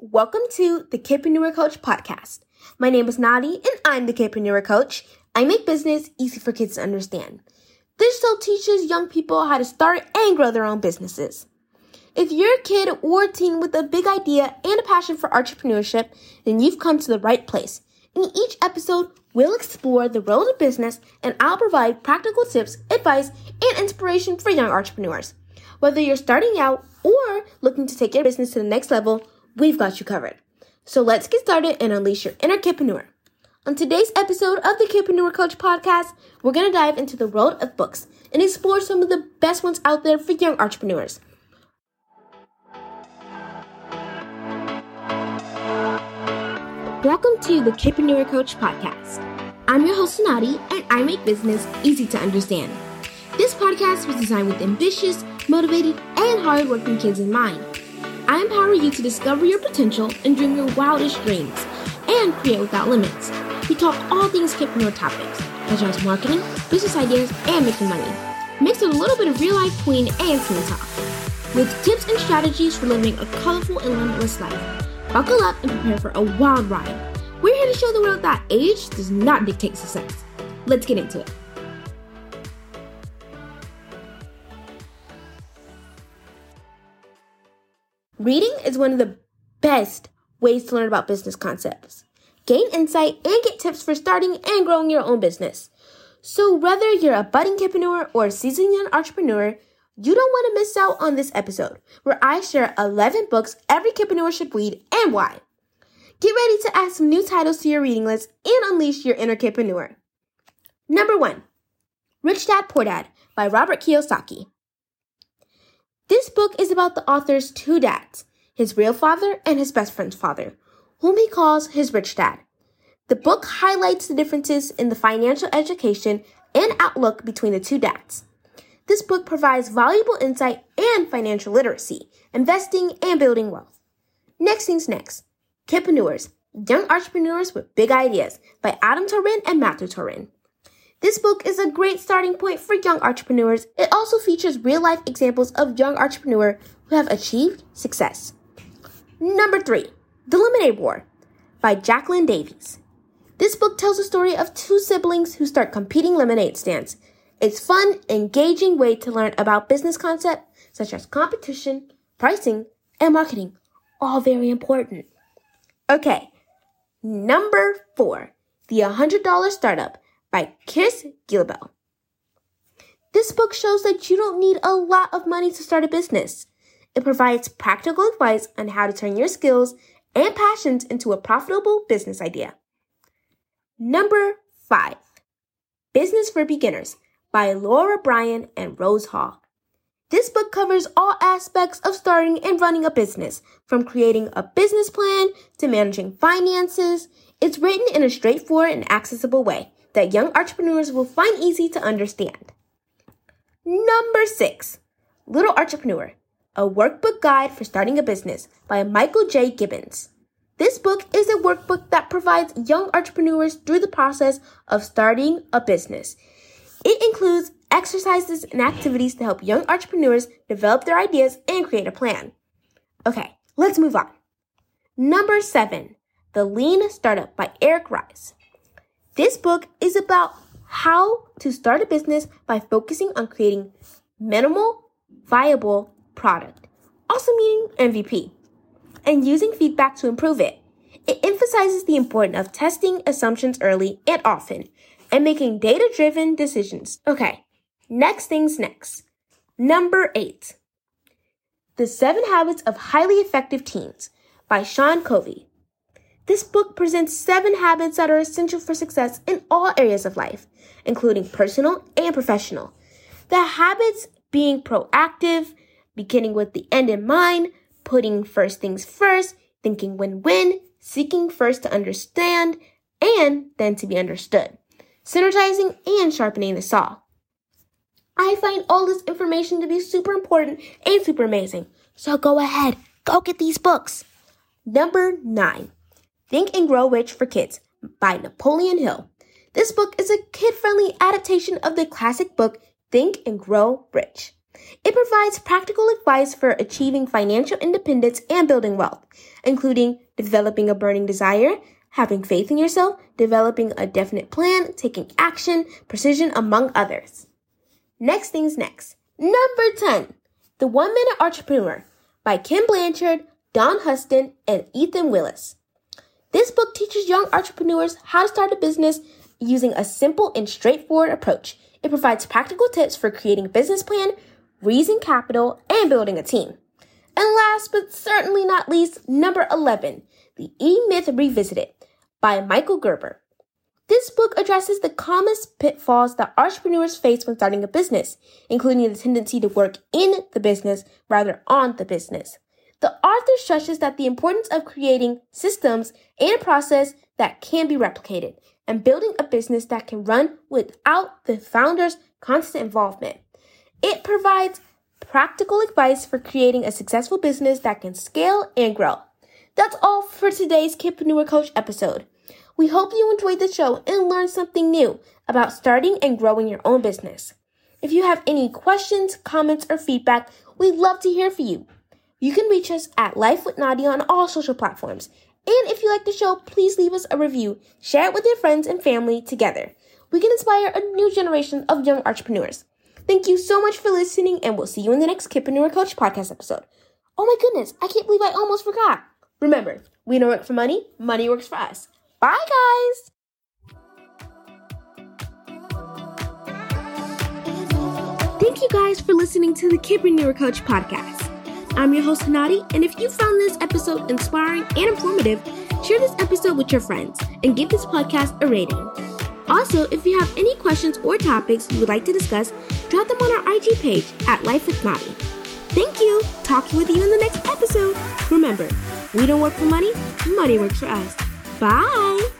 welcome to the Kidpreneur Coach podcast. My name is Nadi, and I'm the Kidpreneur Coach. I make business easy for kids to understand. This show teaches young people how to start and grow their own businesses. If you're a kid or teen with a big idea and a passion for entrepreneurship, then you've come to the right place. In each episode, we'll explore the world of business, and I'll provide practical tips, advice, and inspiration for young entrepreneurs. Whether you're starting out or looking to take your business to the next level, we've got you covered. So let's get started and unleash your inner kidpreneur. On today's episode of the Kidpreneur Coach podcast, we're going to dive into the world of books and explore some of the best ones out there for young entrepreneurs. Welcome to the Kidpreneur Coach podcast. I'm your host, Sonati, and I make business easy to understand. This podcast was designed with ambitious, motivated, and hardworking kids in mind. I empower you to discover your potential and dream your wildest dreams and create without limits. We talk all things kidpreneur topics, such as marketing, business ideas, and making money, mixed with a little bit of real-life queen and teen talk, with tips and strategies for living a colorful and limitless life. Buckle up and prepare for a wild ride. We're here to show the world that age does not dictate success. Let's get into it. Reading is one of the best ways to learn about business concepts, gain insight, and get tips for starting and growing your own business. So whether you're a budding kidpreneur or a seasoned young entrepreneur, you don't want to miss out on this episode where I share 11 books every kidpreneur should read and why. Get ready to add some new titles to your reading list and unleash your inner kidpreneur. Number 1, Rich Dad Poor Dad by Robert Kiyosaki. This book is about the author's two dads, his real father and his best friend's father, whom he calls his rich dad. The book highlights the differences in the financial education and outlook between the two dads. This book provides valuable insight and financial literacy, investing, and building wealth. Next Things Next, Kidpreneurs: Young Entrepreneurs with Big Ideas by Adam Toren and Matthew Toren. This book is a great starting point for young entrepreneurs. It also features real-life examples of young entrepreneurs who have achieved success. Number 3, The Lemonade War by Jacqueline Davies. This book tells the story of two siblings who start competing lemonade stands. It's a fun, engaging way to learn about business concepts such as competition, pricing, and marketing. All very important. Okay, number 4, The $100 Startup by Chris Guillebeau. This book shows that you don't need a lot of money to start a business. It provides practical advice on how to turn your skills and passions into a profitable business idea. Number 5, Business for Beginners by Laura Bryan and Rose Hall. This book covers all aspects of starting and running a business, from creating a business plan to managing finances. It's written in a straightforward and accessible way that young entrepreneurs will find easy to understand. Number 6, Little Entrepreneur, a workbook guide for starting a business by Michael J Gibbons. This book is a workbook that provides young entrepreneurs through the process of starting a business. It includes exercises and activities to help young entrepreneurs develop their ideas and create a plan. Okay, let's move on. Number 7, The Lean Startup by Eric Ries. This book is about how to start a business by focusing on creating minimal viable product, also meaning MVP, and using feedback to improve it. It emphasizes the importance of testing assumptions early and often, and making data-driven decisions. Okay, Next Things Next. Number 8, The 7 Habits of Highly Effective Teens by Sean Covey. This book presents 7 habits that are essential for success in all areas of life, including personal and professional. The habits being proactive, beginning with the end in mind, putting first things first, thinking win-win, seeking first to understand, and then to be understood, synergizing and sharpening the saw. I find all this information to be super important and super amazing, so go ahead, go get these books. Number 9. Think and Grow Rich for Kids by Napoleon Hill. This book is a kid-friendly adaptation of the classic book Think and Grow Rich. It provides practical advice for achieving financial independence and building wealth, including developing a burning desire, having faith in yourself, developing a definite plan, taking action, precision, among others. Next things next. Number 10, The 1 Minute Entrepreneur by Ken Blanchard, Don Huston, and Ethan Willis. This book teaches young entrepreneurs how to start a business using a simple and straightforward approach. It provides practical tips for creating a business plan, raising capital, and building a team. And last but certainly not least, number 11, The E-Myth Revisited by Michael Gerber. This book addresses the common pitfalls that entrepreneurs face when starting a business, including the tendency to work in the business rather on the business. The author stresses that the importance of creating systems and a process that can be replicated and building a business that can run without the founder's constant involvement. It provides practical advice for creating a successful business that can scale and grow. That's all for today's Kidpreneur Coach episode. We hope you enjoyed the show and learned something new about starting and growing your own business. If you have any questions, comments, or feedback, we'd love to hear from you. You can reach us at Life with Nadia on all social platforms. And if you like the show, please leave us a review. Share it with your friends and family together. We can inspire a new generation of young entrepreneurs. Thank you so much for listening, and we'll see you in the next Kidpreneur Coach podcast episode. Oh my goodness, I can't believe I almost forgot. Remember, we don't work for money, money works for us. Bye, guys! Thank you guys for listening to the Kidpreneur Coach podcast. I'm your host, Hanadi, and if you found this episode inspiring and informative, share this episode with your friends and give this podcast a rating. Also, if you have any questions or topics you would like to discuss, drop them on our IG page at Life with Nadia. Thank you. Talking with you in the next episode. Remember, we don't work for money, money works for us. Bye.